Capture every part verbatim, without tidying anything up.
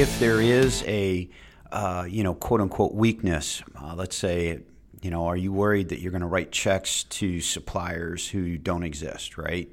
if there is a, uh, you know, quote unquote weakness, uh, let's say, you know, are you worried that you're going to write checks to suppliers who don't exist, right?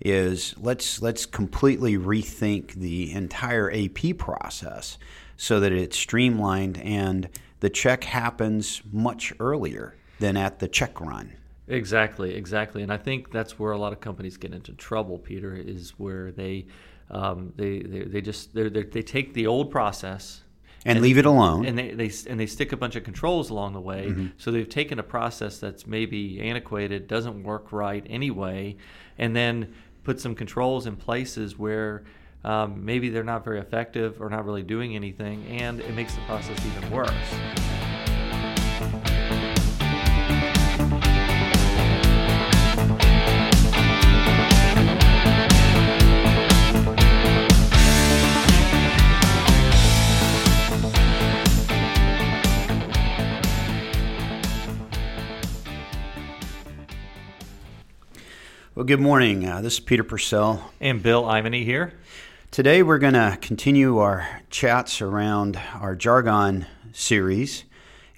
Is let's let's completely rethink the entire A P process so that it's streamlined and the check happens much earlier than at the check run. Exactly, exactly. And I think that's where a lot of companies get into trouble, Peter, is where they um, they, they they just they they take the old process and, and leave it alone, and they, they and they stick a bunch of controls along the way. Mm-hmm. So they've taken a process that's maybe antiquated, doesn't work right anyway, and then put some controls in places where um, maybe they're not very effective or not really doing anything, and it makes the process even worse. Well, good morning. Uh, this is Peter Purcell. And Bill Aimone here. Today we're going to continue our chats around our jargon series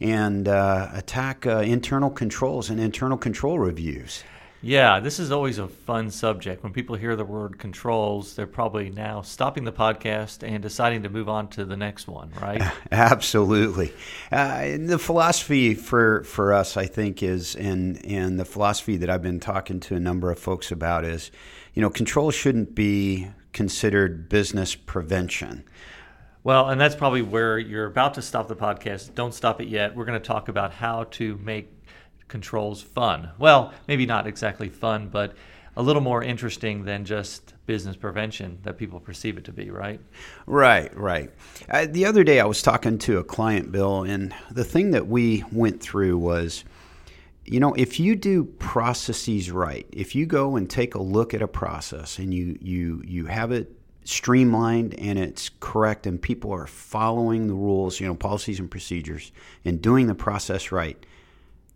and uh, attack uh, internal controls and internal control reviews. Yeah, this is always a fun subject. When people hear the word controls, they're probably now stopping the podcast and deciding to move on to the next one, right? Absolutely. Uh, and the philosophy for, for us, I think, is, and, and the philosophy that I've been talking to a number of folks about is, you know, control shouldn't be considered business prevention. Well, and that's probably where you're about to stop the podcast. Don't stop it yet. We're going to talk about how to make controls fun. Well, maybe not exactly fun, but a little more interesting than just business prevention that people perceive it to be, right? Right, right. Uh, the other day I was talking to a client, Bill, and the thing that we went through was, you know, if you do processes right, if you go and take a look at a process and you you you have it streamlined and it's correct and people are following the rules, you know, policies and procedures and doing the process right,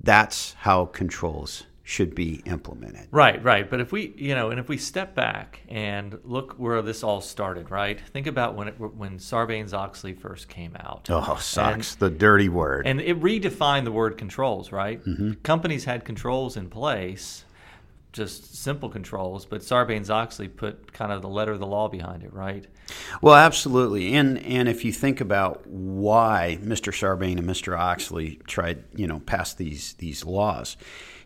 that's how controls should be implemented. Right, right. But if we, you know, and if we step back and look where this all started, right? Think about when it, when Sarbanes-Oxley first came out. Oh, Sox, and, the dirty word. And it redefined the word controls, right? Mm-hmm. Companies had controls in place, just simple controls, but Sarbanes-Oxley put kind of the letter of the law behind it, right? Well, absolutely. And and if you think about why Mister Sarbanes and Mister Oxley tried, you know, pass these these laws,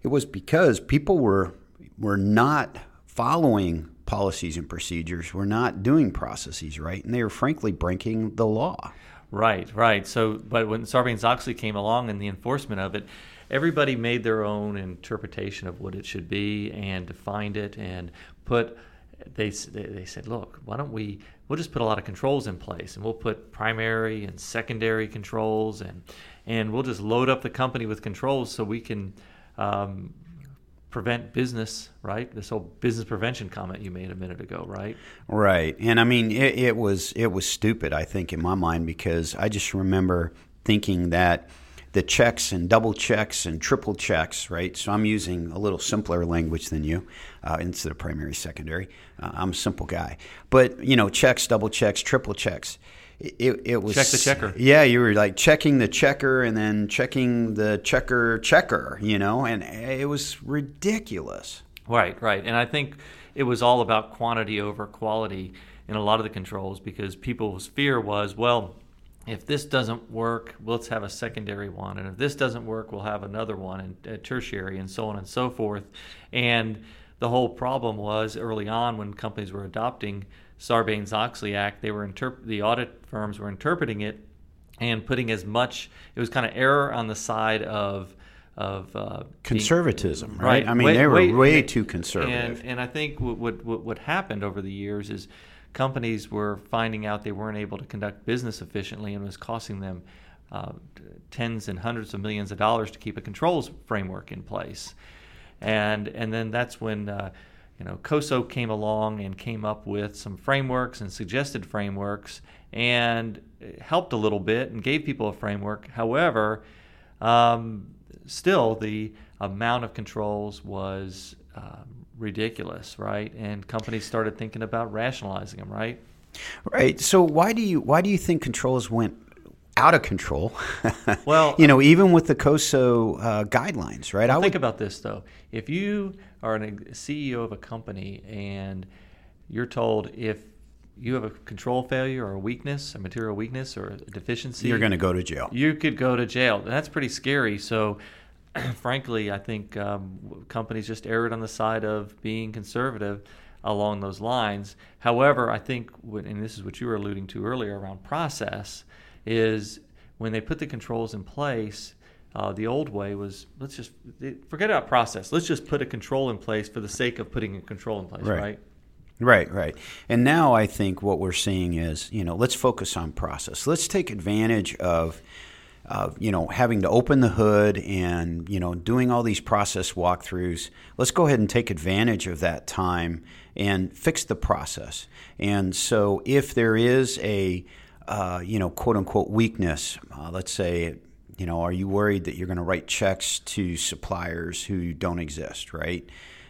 it was because people were were not following policies and procedures, were not doing processes right, and they were frankly breaking the law. Right, right. So, but when Sarbanes-Oxley came along and the enforcement of it, everybody made their own interpretation of what it should be and defined it and put, they, they said, look, why don't we, we'll just put a lot of controls in place and we'll put primary and secondary controls and, and we'll just load up the company with controls so we can um, prevent business, right? This whole business prevention comment you made a minute ago, right? Right. And I mean, it, it was, it was stupid, I think, in my mind, because I just remember thinking that the checks and double checks and triple checks, right? So I'm using a little simpler language than you uh, instead of primary, secondary. Uh, I'm a simple guy. But, you know, checks, double checks, triple checks. It, it was check the checker. Yeah, you were like checking the checker and then checking the checker checker, you know, and it was ridiculous. Right, right. And I think it was all about quantity over quality in a lot of the controls because people's fear was, well, if this doesn't work, let's have a secondary one. And if this doesn't work, we'll have another one and a tertiary and so on and so forth. And the whole problem was early on when companies were adopting Sarbanes-Oxley Act, they were interp- the audit firms were interpreting it and putting as much, it was kind of error on the side of of uh, conservatism, being, right? right? I mean, wait, they were wait, way wait. too conservative. And, and I think what, what what happened over the years is companies were finding out they weren't able to conduct business efficiently and was costing them uh, tens and hundreds of millions of dollars to keep a controls framework in place. And and then that's when uh, you know COSO came along and came up with some frameworks and suggested frameworks and helped a little bit and gave people a framework. However, um, still the amount of controls was uh, ridiculous, right? And companies started thinking about rationalizing them, right? Right. So why do you why do you think controls went out of control? Well, you know, even with the COSO uh, guidelines, right? Well, I think would... about this though. If you are a C E O of a company and you're told if you have a control failure or a weakness, a material weakness or a deficiency, you're going to go to jail. You could go to jail, and that's pretty scary. So, frankly, I think um, companies just erred on the side of being conservative along those lines. However, I think, and this is what you were alluding to earlier around process, is when they put the controls in place, uh, the old way was, let's just forget about process. Let's just put a control in place for the sake of putting a control in place, right? Right? Right, right. And now I think what we're seeing is, you know, let's focus on process. Let's take advantage of, uh, you know, having to open the hood and, you know, doing all these process walkthroughs. Let's go ahead and take advantage of that time and fix the process. And so if there is a, uh, you know, quote unquote weakness, uh, let's say, you know, are you worried that you're going to write checks to suppliers who don't exist, right?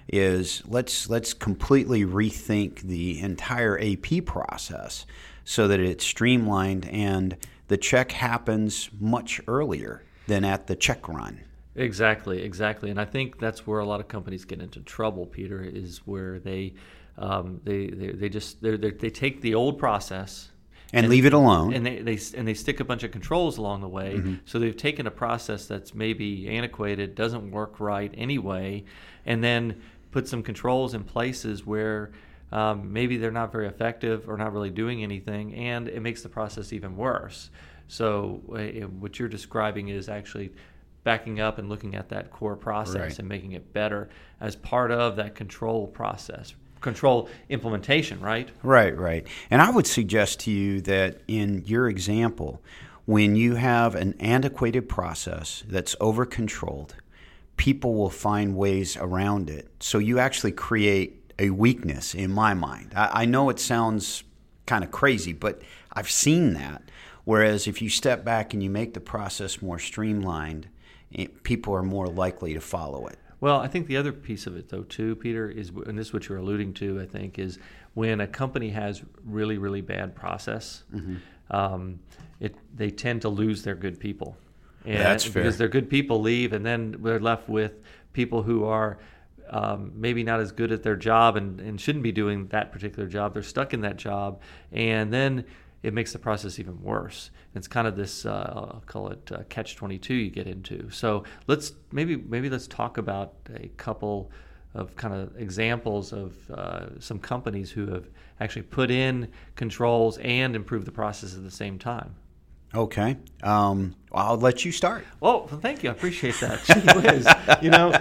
Is let's let's completely rethink the entire A P process so that it's streamlined and the check happens much earlier than at the check run. Exactly, exactly. And I think that's where a lot of companies get into trouble, Peter, is where they um, they, they they just they they take the old process and, and leave it alone, and they, they and they stick a bunch of controls along the way. Mm-hmm. So they've taken a process that's maybe antiquated, doesn't work right anyway, and then put some controls in places where um, maybe they're not very effective or not really doing anything, and it makes the process even worse. So uh, what you're describing is actually backing up and looking at that core process, right, and making it better as part of that control process, control implementation, right? Right, right. And I would suggest to you that in your example, when you have an antiquated process that's over-controlled, people will find ways around it. So you actually create a weakness in my mind. I, I know it sounds kind of crazy, but I've seen that. Whereas if you step back and you make the process more streamlined, it, people are more likely to follow it. Well, I think the other piece of it, though, too, Peter, is, and this is what you're alluding to, I think, is when a company has really, really bad process, mm-hmm. um, it they tend to lose their good people. And that's fair. Because their good people leave, and then they're left with people who are um, maybe not as good at their job and, and shouldn't be doing that particular job. They're stuck in that job, and then it makes the process even worse. It's kind of this, uh, I'll call it uh, catch twenty-two you get into. So let's maybe maybe let's talk about a couple of kind of examples of uh, some companies who have actually put in controls and improved the process at the same time. Okay. Um, I'll let you start. Oh, well, thank you. I appreciate that. Gee whiz. You know,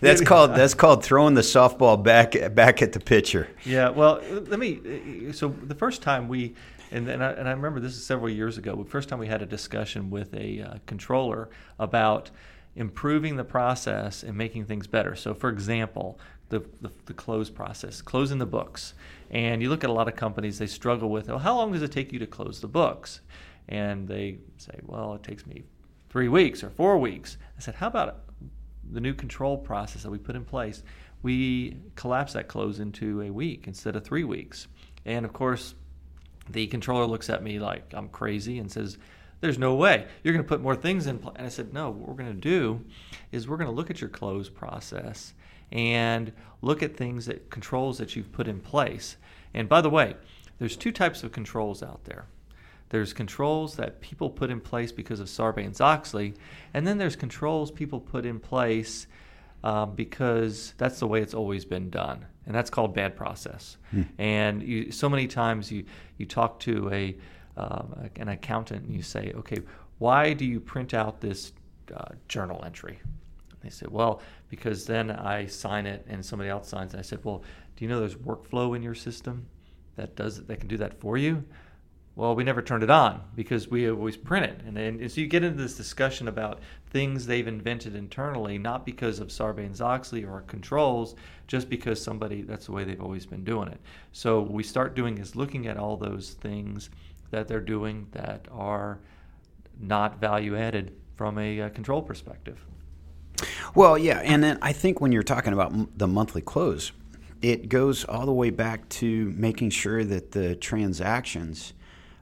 that's called that's called throwing the softball back back at the pitcher. Yeah. Well, let me. So the first time we, and and I, and I remember this is several years ago. The first time we had a discussion with a uh, controller about improving the process and making things better. So, for example, the, the the close process, closing the books. And you look at a lot of companies, they struggle with, oh, how long does it take you to close the books? And they say, well, it takes me three weeks or four weeks. I said, how about the new control process that we put in place? We collapse that close into a week instead of three weeks. And, of course, the controller looks at me like I'm crazy and says, there's no way. You're going to put more things in place. And I said, no, what we're going to do is we're going to look at your close process and look at things that controls that you've put in place. And, by the way, there's two types of controls out there. There's controls that people put in place because of Sarbanes-Oxley, and then there's controls people put in place um, because that's the way it's always been done, and that's called bad process. Hmm. And you, so many times you, you talk to a um, an accountant and you say, okay, why do you print out this uh, journal entry? And they say, well, because then I sign it and somebody else signs it. I said, well, do you know there's workflow in your system that does that can do that for you? Well, we never turned it on because we always print it. And, and so you get into this discussion about things they've invented internally, not because of Sarbanes-Oxley or controls, just because somebody, that's the way they've always been doing it. So what we start doing is looking at all those things that they're doing that are not value-added from a uh, control perspective. Well, yeah, and then I think when you're talking about m- the monthly close, it goes all the way back to making sure that the transactions,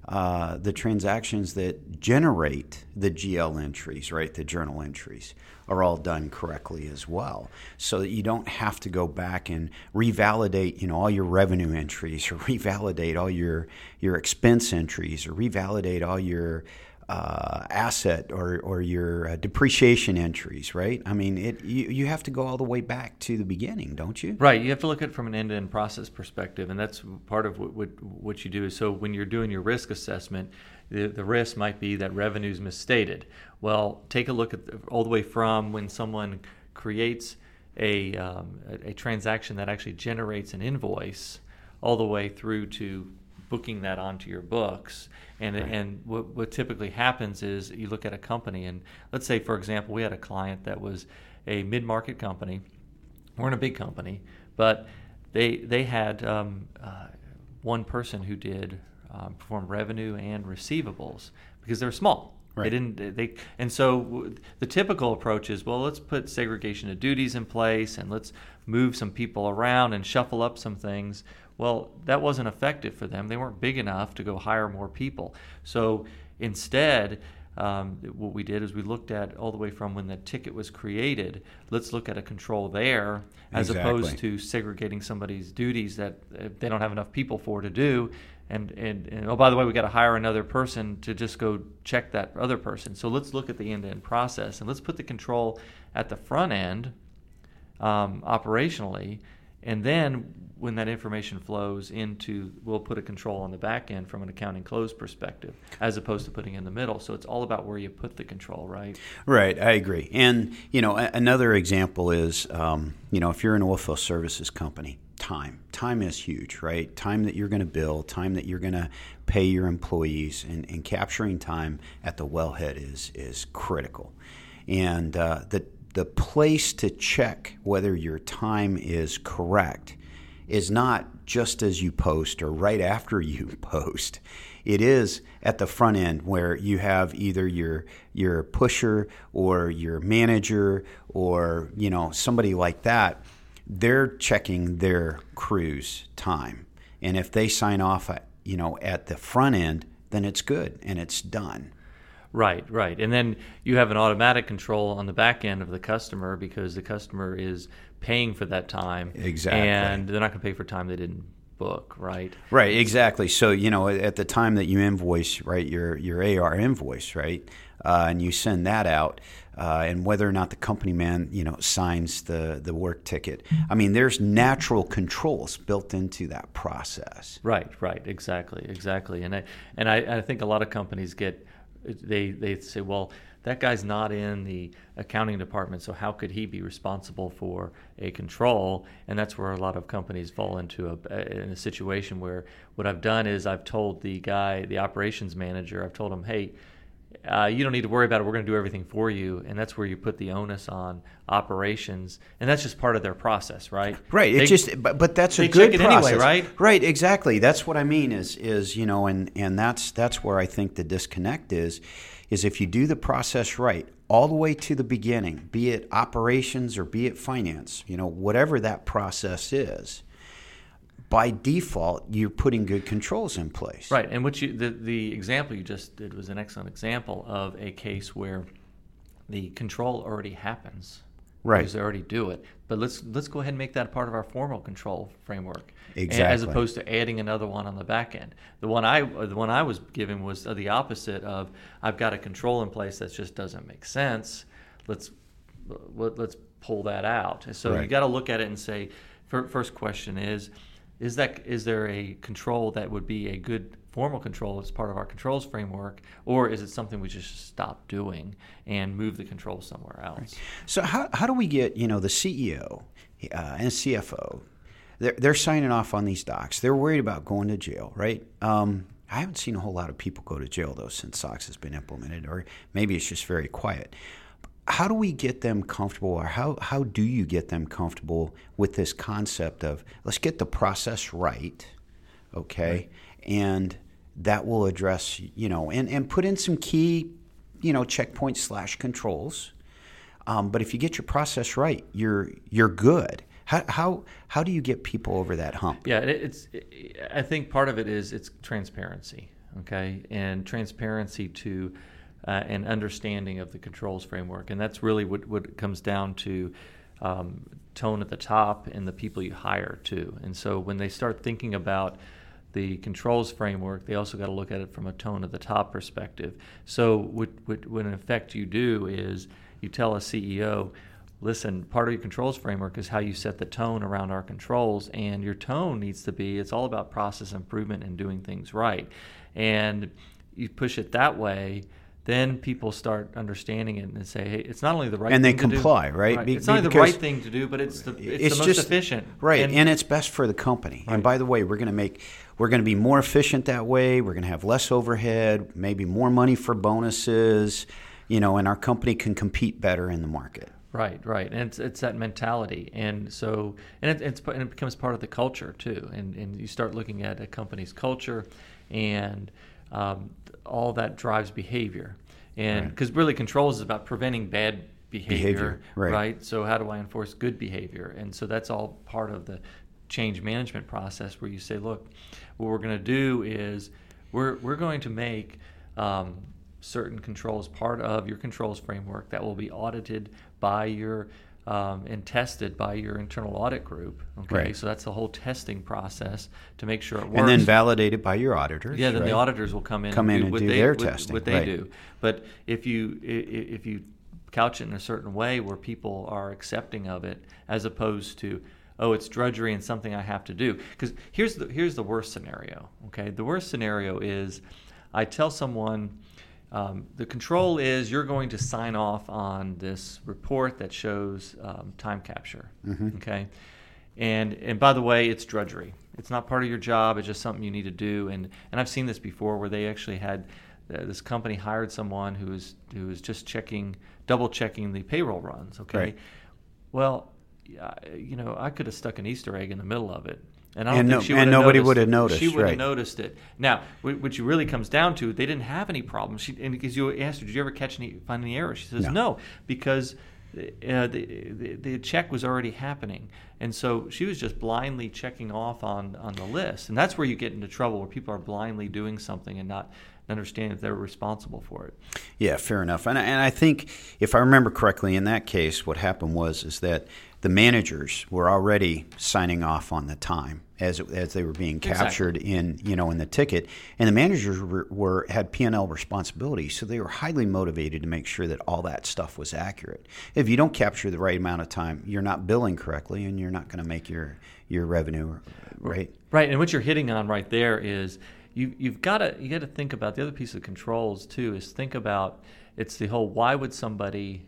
uh, the transactions that generate the G L entries, right, the journal entries, are all done correctly as well, so that you don't have to go back and revalidate, you know, all your revenue entries, or revalidate all your your expense entries, or revalidate all your Uh, asset or or your uh, depreciation entries, right? I mean, it you, you have to go all the way back to the beginning, don't you? Right. You have to look at it from an end-to-end process perspective, and that's part of what, what, what you do. So when you're doing your risk assessment, the, the risk might be that revenue's misstated. Well, take a look at the, all the way from when someone creates a, um, a, a transaction that actually generates an invoice all the way through to booking that onto your books. And right. and what, what typically happens is you look at a company, and let's say, for example, we had a client that was a mid-market company. We weren't a big company, but they they had um, uh, one person who did um, perform revenue and receivables because they were small. Right. They didn't. They and so the typical approach is, well, let's put segregation of duties in place, and let's move some people around and shuffle up some things. Well, that wasn't effective for them. They weren't big enough to go hire more people. So instead, um, what we did is we looked at all the way from when the ticket was created. Let's look at a control there, as exactly. opposed to segregating somebody's duties that they don't have enough people for to do. And, and, and oh, by the way, we got to hire another person to just go check that other person. So let's look at the end-to-end process, and let's put the control at the front end um, operationally, and then when that information flows into, we'll put a control on the back end from an accounting close perspective, as opposed to putting in the middle. So it's all about where you put the control, right? Right, I agree. And, you know, a- another example is, um, you know, if you're an oilfield services company, time. Time is huge, right? Time that you're going to bill, time that you're going to pay your employees, and, and capturing time at the wellhead is is critical. And uh, the the place to check whether your time is correct is not just as you post or right after you post. It is at the front end, where you have either your your pusher or your manager or, you know, somebody like that. They're checking their crew's time, and if they sign off, you know, at the front end, then it's good and it's done. Right, right, and then you have an automatic control on the back end of the customer, because the customer is paying for that time. Exactly, and they're not going to pay for time they didn't book, right? Right, exactly. So, you know, at the time that you invoice, right, your your A R invoice, right, uh, and you send that out. Uh, and whether or not the company man, you know, signs the, the work ticket. I mean, there's natural controls built into that process. Right, right, exactly, exactly. And I and I, I think a lot of companies get, they, they say, well, that guy's not in the accounting department, so how could he be responsible for a control? And that's where a lot of companies fall into a in a situation where what I've done is I've told the guy, the operations manager, I've told him, hey, Uh, you don't need to worry about it. We're going to do everything for you. And that's where you put the onus on operations. And that's just part of their process, right? Right. They, it just, but, but that's a good process. They check it anyway, right? Right, exactly. That's what I mean is, is you know, and, and that's that's where I think the disconnect is, is if you do the process right all the way to the beginning, be it operations or be it finance, you know, whatever that process is, by default, you're putting good controls in place. Right, and what you, the, the example you just did was an excellent example of a case where the control already happens. Right. Because they already do it. But let's let's go ahead and make that part of our formal control framework. Exactly. As opposed to adding another one on the back end. The one I the one I was given was the opposite of, I've got a control in place that just doesn't make sense. Let's, let's pull that out. So right. You got to look at it and say, first question is, Is that is there a control that would be a good formal control as part of our controls framework, or is it something we just stop doing and move the control somewhere else? Right. So how how do we get, you know, the C E O uh, and C F O? They're they're signing off on these docs. They're worried about going to jail, right? Um, I haven't seen a whole lot of people go to jail though since S O X has been implemented, or maybe it's just very quiet. How do we get them comfortable, or how, how do you get them comfortable with this concept of, let's get the process right, okay, right. And that will address, you know, and, and put in some key, you know, checkpoints slash controls. Um, but if you get your process right, you're you're good. How how how do you get people over that hump? Yeah, it's. It, I think part of it is it's transparency, okay, and transparency to uh, an understanding of the controls framework, and that's really what what it comes down to. Um, tone at the top and the people you hire too. And so when they start thinking about the controls framework, they also got to look at it from a tone at the top perspective. So what, what, what in effect you do is you tell a C E O, listen, part of your controls framework is how you set the tone around our controls, and your tone needs to be, it's all about process improvement and doing things right. And you push it that way, then people start understanding it and say, hey, it's not only the right and thing to do. And they comply, right? right. Be, it's not only the right thing to do, but it's the, it's it's the most just, efficient. Right, and, and it's best for the company. Right. And by the way, we're going to make we're going to be more efficient that way. We're going to have less overhead, maybe more money for bonuses, you know, and our company can compete better in the market. Right, right. And it's, it's that mentality. And so and it, it's, and it becomes part of the culture, too. And, and you start looking at a company's culture and um, all that drives behavior, and because right. really controls is about preventing bad behavior, behavior right. right? So how do I enforce good behavior? And so that's all part of the change management process, where you say, look, what we're going to do is we're we're going to make um, certain controls part of your controls framework that will be audited by your um, and tested by your internal audit group. Okay, right. So that's the whole testing process to make sure it works, and then validated by your auditors. Yeah, then right? the auditors will come in, come and do, in and what do they, their what, testing. What they right. do, but if you if you couch it in a certain way where people are accepting of it, as opposed to oh, it's drudgery and something I have to do. Because here's the here's the worst scenario. Okay, the worst scenario is I tell someone. Um, the control is you're going to sign off on this report that shows um, time capture, mm-hmm. okay? And and by the way, it's drudgery. It's not part of your job. It's just something you need to do. And, and I've seen this before where they actually had uh, this company hired someone who was, who was just checking, double-checking the payroll runs, okay? Right. Well, you know, I could have stuck an Easter egg in the middle of it. And, I don't and, think no, she and nobody would have noticed. She would have right. noticed it. Now, what you really comes down to, they didn't have any problems. She, and because you asked her, did you ever catch any, find any errors? She says, no, no because uh, the, the the check was already happening. And so she was just blindly checking off on, on the list. And that's where you get into trouble, where people are blindly doing something and not understanding that they're responsible for it. Yeah, fair enough. And I, and I think, if I remember correctly, in that case, what happened was is that the managers were already signing off on the time as it, as they were being captured exactly. in you know in the ticket, and the managers were, were had P and L responsibility, so they were highly motivated to make sure that all that stuff was accurate. If you don't capture the right amount of time, you're not billing correctly, and you're not going to make your your revenue right. Right, and what you're hitting on right there is you you've got to you got to think about the other piece of controls too is think about it's the whole why would somebody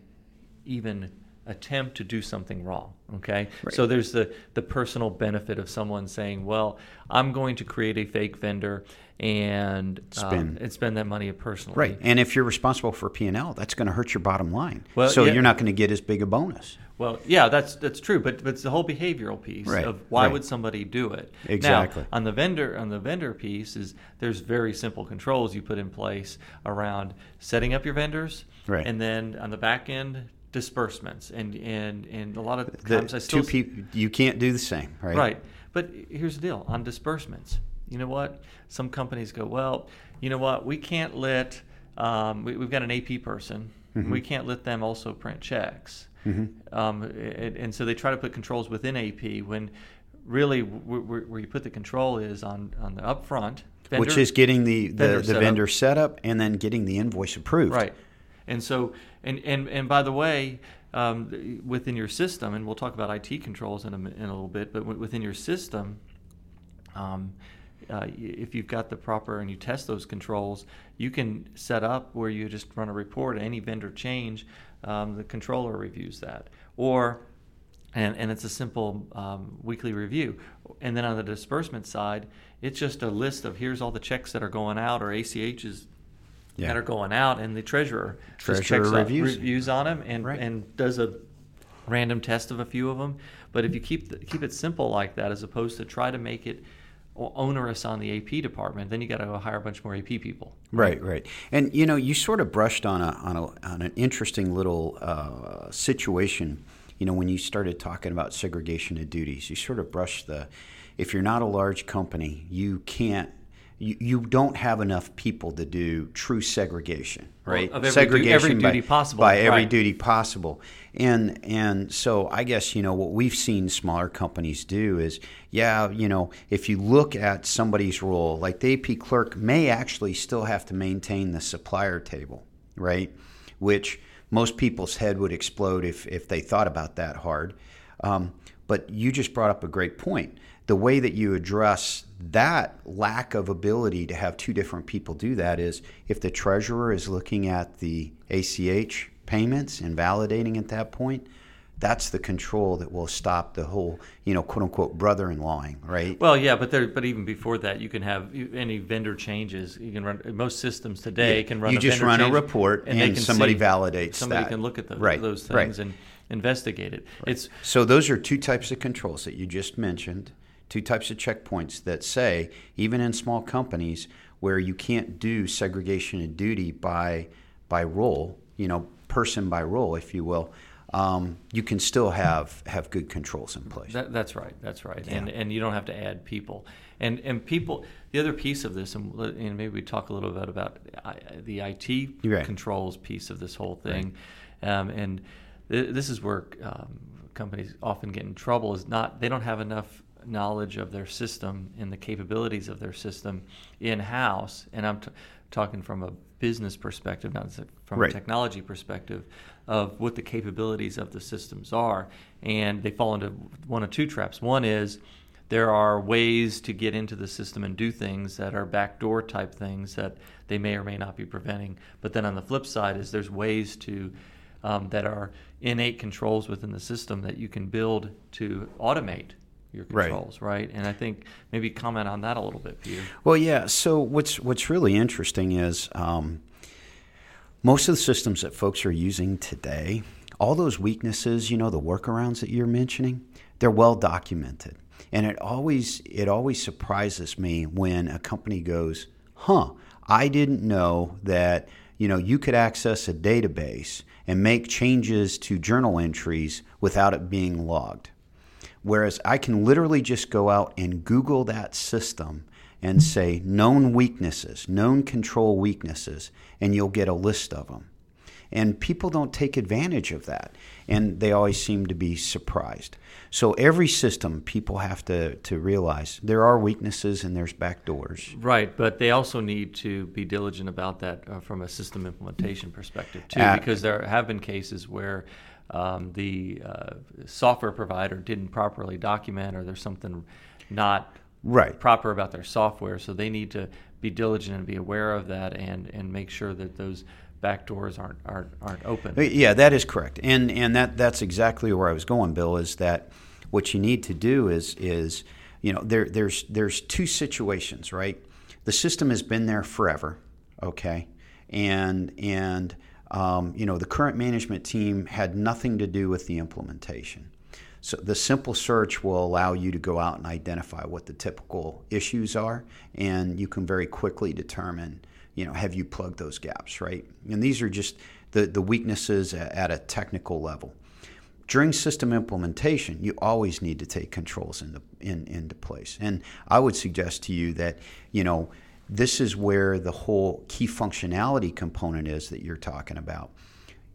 even attempt to do something wrong, okay? Right. So there's the, the personal benefit of someone saying, well, I'm going to create a fake vendor and spend, um, and spend that money personally. Right, and if you're responsible for P and L, that's going to hurt your bottom line. Well, so yeah. you're not going to get as big a bonus. Well, yeah, that's that's true, but, but it's the whole behavioral piece right. of why right. would somebody do it? Exactly. Now, on the vendor on the vendor piece, is there's very simple controls you put in place around setting up your vendors, right. and then on the back end, disbursements and, and, and a lot of times the I still two people you can't do the same right right but here's the deal on disbursements. You know what, some companies go, well, you know what, we can't let um, we, we've got an A P person, mm-hmm. we can't let them also print checks, mm-hmm. um, and, and so they try to put controls within A P when really w- w- where you put the control is on on the upfront vendor, which is getting the the vendor, the set, vendor up. set up and then getting the invoice approved right. And so, and, and, and by the way, um, within your system, and we'll talk about I T controls in a, in a little bit, but w- within your system, um, uh, if you've got the proper and you test those controls, you can set up where you just run a report, any vendor change, um, the controller reviews that. Or, and, and it's a simple um, weekly review. And then on the disbursement side, it's just a list of here's all the checks that are going out or A C H's. Yeah. that are going out, and the treasurer, treasurer just checks reviews. Out, reviews on them and, right. and does a random test of a few of them. But if you keep the, keep it simple like that, as opposed to try to make it onerous on the A P department, then you got to go hire a bunch more A P people. Right, right. And you know, you sort of brushed on a on a on an interesting little uh, situation. you know, when you started talking about segregation of duties, you sort of brushed the, if you're not a large company, you can't, you, you don't have enough people to do true segregation, right? Well, of every segregation du- every duty by, possible. By every right. duty possible. And and so I guess, you know, what we've seen smaller companies do is, yeah, you know, if you look at somebody's role, like the A P clerk may actually still have to maintain the supplier table, right? Which most people's head would explode if, if they thought about that hard. Um, but you just brought up a great point. The way that you address that lack of ability to have two different people do that is if the treasurer is looking at the A C H payments and validating at that point, that's the control that will stop the whole, you know, quote unquote brother-in-lawing, right? Well, yeah, but there, but even before that, you can have any vendor changes. You can run most systems today yeah. can run. You a just run a report, and, and somebody validates. Somebody that. can look at the, right. those things right. and investigate it. Right. It's so those are two types of controls that you just mentioned. Two types of checkpoints that say, even in small companies where you can't do segregation of duty by by role, you know, person by role, if you will, um, you can still have, have good controls in place. That, that's right. That's right. Yeah. And and you don't have to add people. And and people, the other piece of this, and, and maybe we talk a little bit about the I T right. controls piece of this whole thing. Right. Um, and th- this is where um, companies often get in trouble is not they don't have enough knowledge of their system and the capabilities of their system in-house, and I'm t- talking from a business perspective, not from right. a technology perspective, of what the capabilities of the systems are, and they fall into one of two traps. One is there are ways to get into the system and do things that are backdoor type things that they may or may not be preventing, but then on the flip side is there's ways to um, that are innate controls within the system that you can build to automate your controls, right. right? And I think maybe comment on that a little bit, Peter. Well, yeah. So what's what's really interesting is um, most of the systems that folks are using today, all those weaknesses, you know, the workarounds that you're mentioning, they're well documented. And it always it always surprises me when a company goes, huh, I didn't know that, you know, you could access a database and make changes to journal entries without it being logged. Whereas I can literally just go out and Google that system and say known weaknesses, known control weaknesses, and you'll get a list of them. And people don't take advantage of that, and they always seem to be surprised. So every system, people have to, to realize there are weaknesses and there's back doors. Right, but they also need to be diligent about that uh, from a system implementation perspective, too, uh, because there have been cases where Um, the uh, software provider didn't properly document, or there's something not right. proper about their software. So they need to be diligent and be aware of that, and, and make sure that those back doors aren't aren't aren't open. Yeah, that is correct, and and that that's exactly where I was going, Bill. Is that what you need to do? Is is you know there there's there's two situations, right? The system has been there forever, okay, and and. Um, you know, the current management team had nothing to do with the implementation. So the simple search will allow you to go out and identify what the typical issues are, and you can very quickly determine, you know, have you plugged those gaps, right? And these are just the, the weaknesses at a technical level. During system implementation, you always need to take controls into, in, into place. And I would suggest to you that, you know, this is where the whole key functionality component is that you're talking about.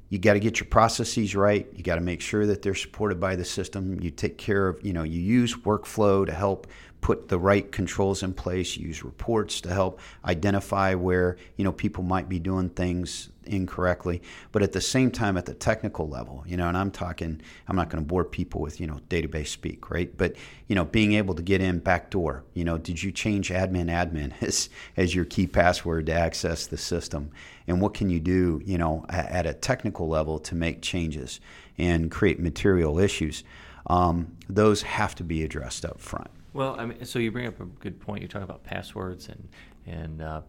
You got to get your processes right. You got to make sure that they're supported by the system. You take care of, you know, you use workflow to help put the right controls in place. You use reports to help identify where, you know, people might be doing things incorrectly. But at the same time, at the technical level, you know, and I'm talking, I'm not going to bore people with, you know, database speak, right? But, you know, being able to get in backdoor, you know, did you change admin admin as, as your key password to access the system? And what can you do, you know, at a technical level to make changes and create material issues? Um, those have to be addressed up front. Well, I mean, so you bring up a good point. You talk about passwords and and uh,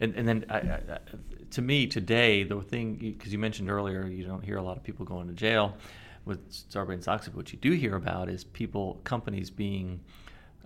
and, and then I, I, to me today the thing, because you mentioned earlier, you don't hear a lot of people going to jail with Sarbanes-Oxley. What you do hear about is people, companies being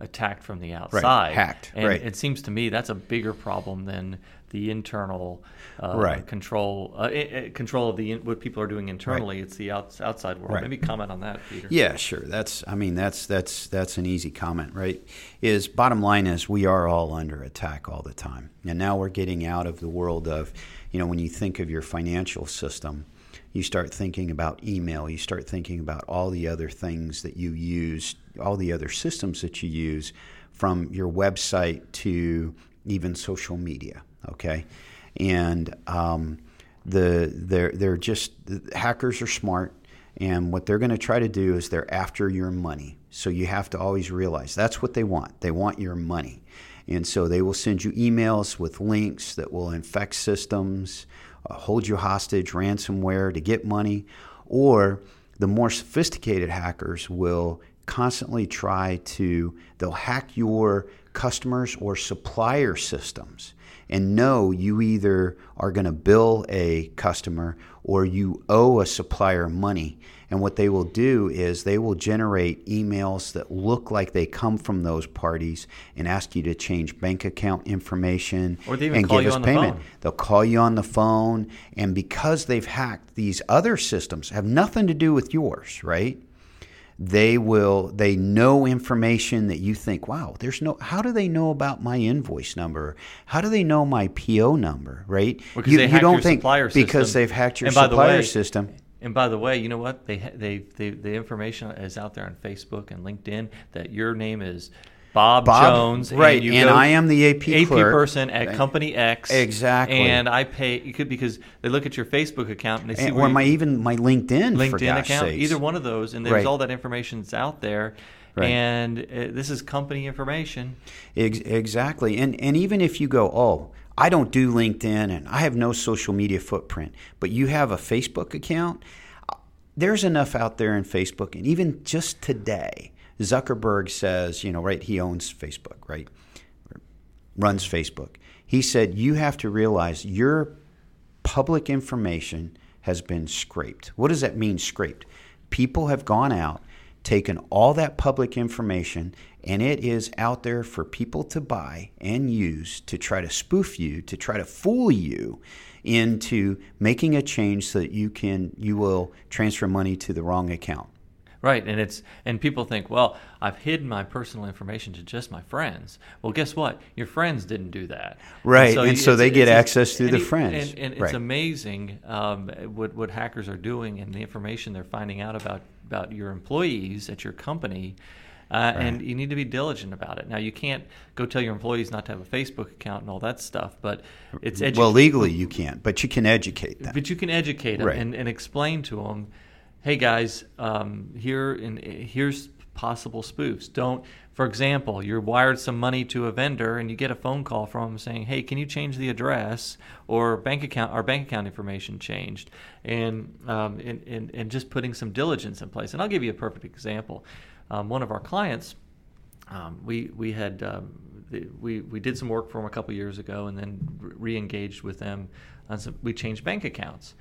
attacked from the outside, right. hacked. And right. it seems to me that's a bigger problem than the internal uh, right. control uh, control of the in, what people are doing internally. Right. It's the out, outside world. Right. Maybe comment on that, Peter. Yeah, sure. That's I mean that's that's that's an easy comment, right? Is bottom line is we are all under attack all the time, and now we're getting out of the world of, you know, when you think of your financial system, you start thinking about email, you start thinking about all the other things that you use, all the other systems that you use, from your website to even social media, okay? And um, the they're, they're just, the hackers are smart, and what they're gonna try to do is they're after your money. So you have to always realize that's what they want. They want your money. And so they will send you emails with links that will infect systems, uh, hold you hostage, ransomware to get money, or the more sophisticated hackers will constantly try to, they'll hack your customers or supplier systems and know you either are going to bill a customer or you owe a supplier money. And what they will do is they will generate emails that look like they come from those parties and ask you to change bank account information or they even and call give you us on payment. The phone. They'll call you on the phone. And because they've hacked these other systems, have nothing to do with yours, right? They will, they know information that you think, wow, there's no, how do they know about my invoice number? How do they know my P O number, right? Because you, they you don't think because system. They've hacked your and supplier way, system. And by the way, you know what? They, they, they, the information is out there on Facebook and LinkedIn that your name is Bob, Bob Jones. Right. And, you and I am the A P, A P clerk. person at company X. Exactly. And I pay, you could, because they look at your Facebook account and they see. And, or you, my, even my LinkedIn, LinkedIn for gosh account, sakes. Either one of those. And there's right. all that information's out there. Right. And uh, this is company information. Ex- exactly. And, and even if you go, oh, I don't do LinkedIn and I have no social media footprint, but you have a Facebook account, there's enough out there in Facebook. And even just today, Zuckerberg says, you know, right, he owns Facebook, right, runs Facebook. He said, you have to realize your public information has been scraped. What does that mean, scraped? People have gone out, taken all that public information, and it is out there for people to buy and use to try to spoof you, to try to fool you into making a change so that you can, you will transfer money to the wrong account. Right, and it's and people think, well, I've hidden my personal information to just my friends. Well, guess what? Your friends didn't do that. Right, and so, and so they get access through the friends. And, and it's right. amazing um, what what hackers are doing and the information they're finding out about, about your employees at your company. Uh, right. And you need to be diligent about it. Now, you can't go tell your employees not to have a Facebook account and all that stuff, but it's educate. Well, legally you can't, but you can educate them. But you can educate them right. and, and explain to them, hey guys, um, here in, here's possible spoofs. Don't, for example, you're wired some money to a vendor and you get a phone call from them saying, hey, can you change the address or bank account, our bank account information changed, and, um, and, and, and just putting some diligence in place. And I'll give you a perfect example. Um, one of our clients, um, we, we had, um, we, we did some work for them a couple years ago and then re-engaged with them on some, we changed bank accounts,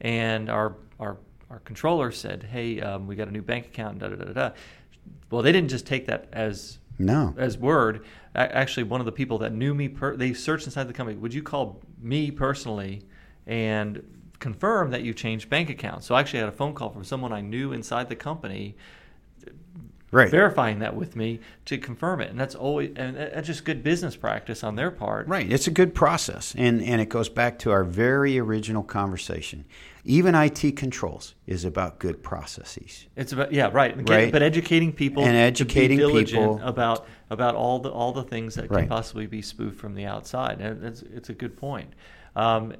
and our, our, Our controller said, "Hey, um, we got a new bank account." Da da da da. Well, they didn't just take that as no as word. I, actually, one of the people that knew me, per- they searched inside the company. Would you call me personally and confirm that you changed bank accounts? So, I actually had a phone call from someone I knew inside the company, right, verifying that with me to confirm it. And that's always and that's just good business practice on their part. Right, it's a good process, and and it goes back to our very original conversation. Even I T controls is about good processes. It's about yeah, right. Again, right. But educating people and educating to be diligent people about about all the all the things that right. can possibly be spoofed from the outside. And it's it's a good point. Um,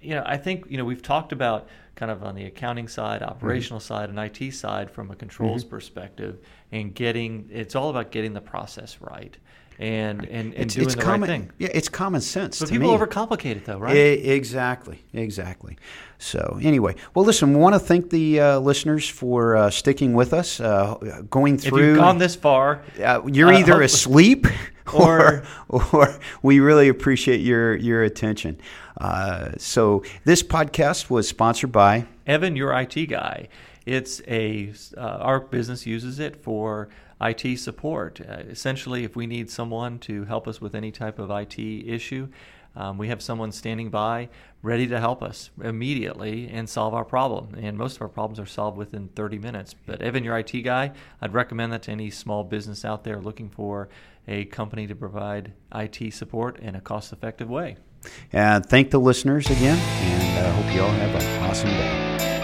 you know, I think you know we've talked about kind of on the accounting side, operational mm-hmm. side, and I T side from a controls mm-hmm. perspective, and getting it's all about getting the process right. And and, and it's, doing it's the common, right thing. Yeah, it's common sense. But to people me. overcomplicate it, though, right? It, exactly, exactly. So anyway, well, listen, we want to thank the uh, listeners for uh, sticking with us, uh, going through. If you've gone this far, uh, you're uh, either asleep or, or or we really appreciate your your attention. Uh, so this podcast was sponsored by Evan, your I T guy. It's a uh, our business uses it for I T support. Uh, essentially, if we need someone to help us with any type of I T issue, Um, we have someone standing by ready to help us immediately and solve our problem. And most of our problems are solved within thirty minutes. But Evan, your I T guy, I'd recommend that to any small business out there looking for a company to provide I T support in a cost-effective way. Uh, thank the listeners again, and I uh, hope you all have an awesome day.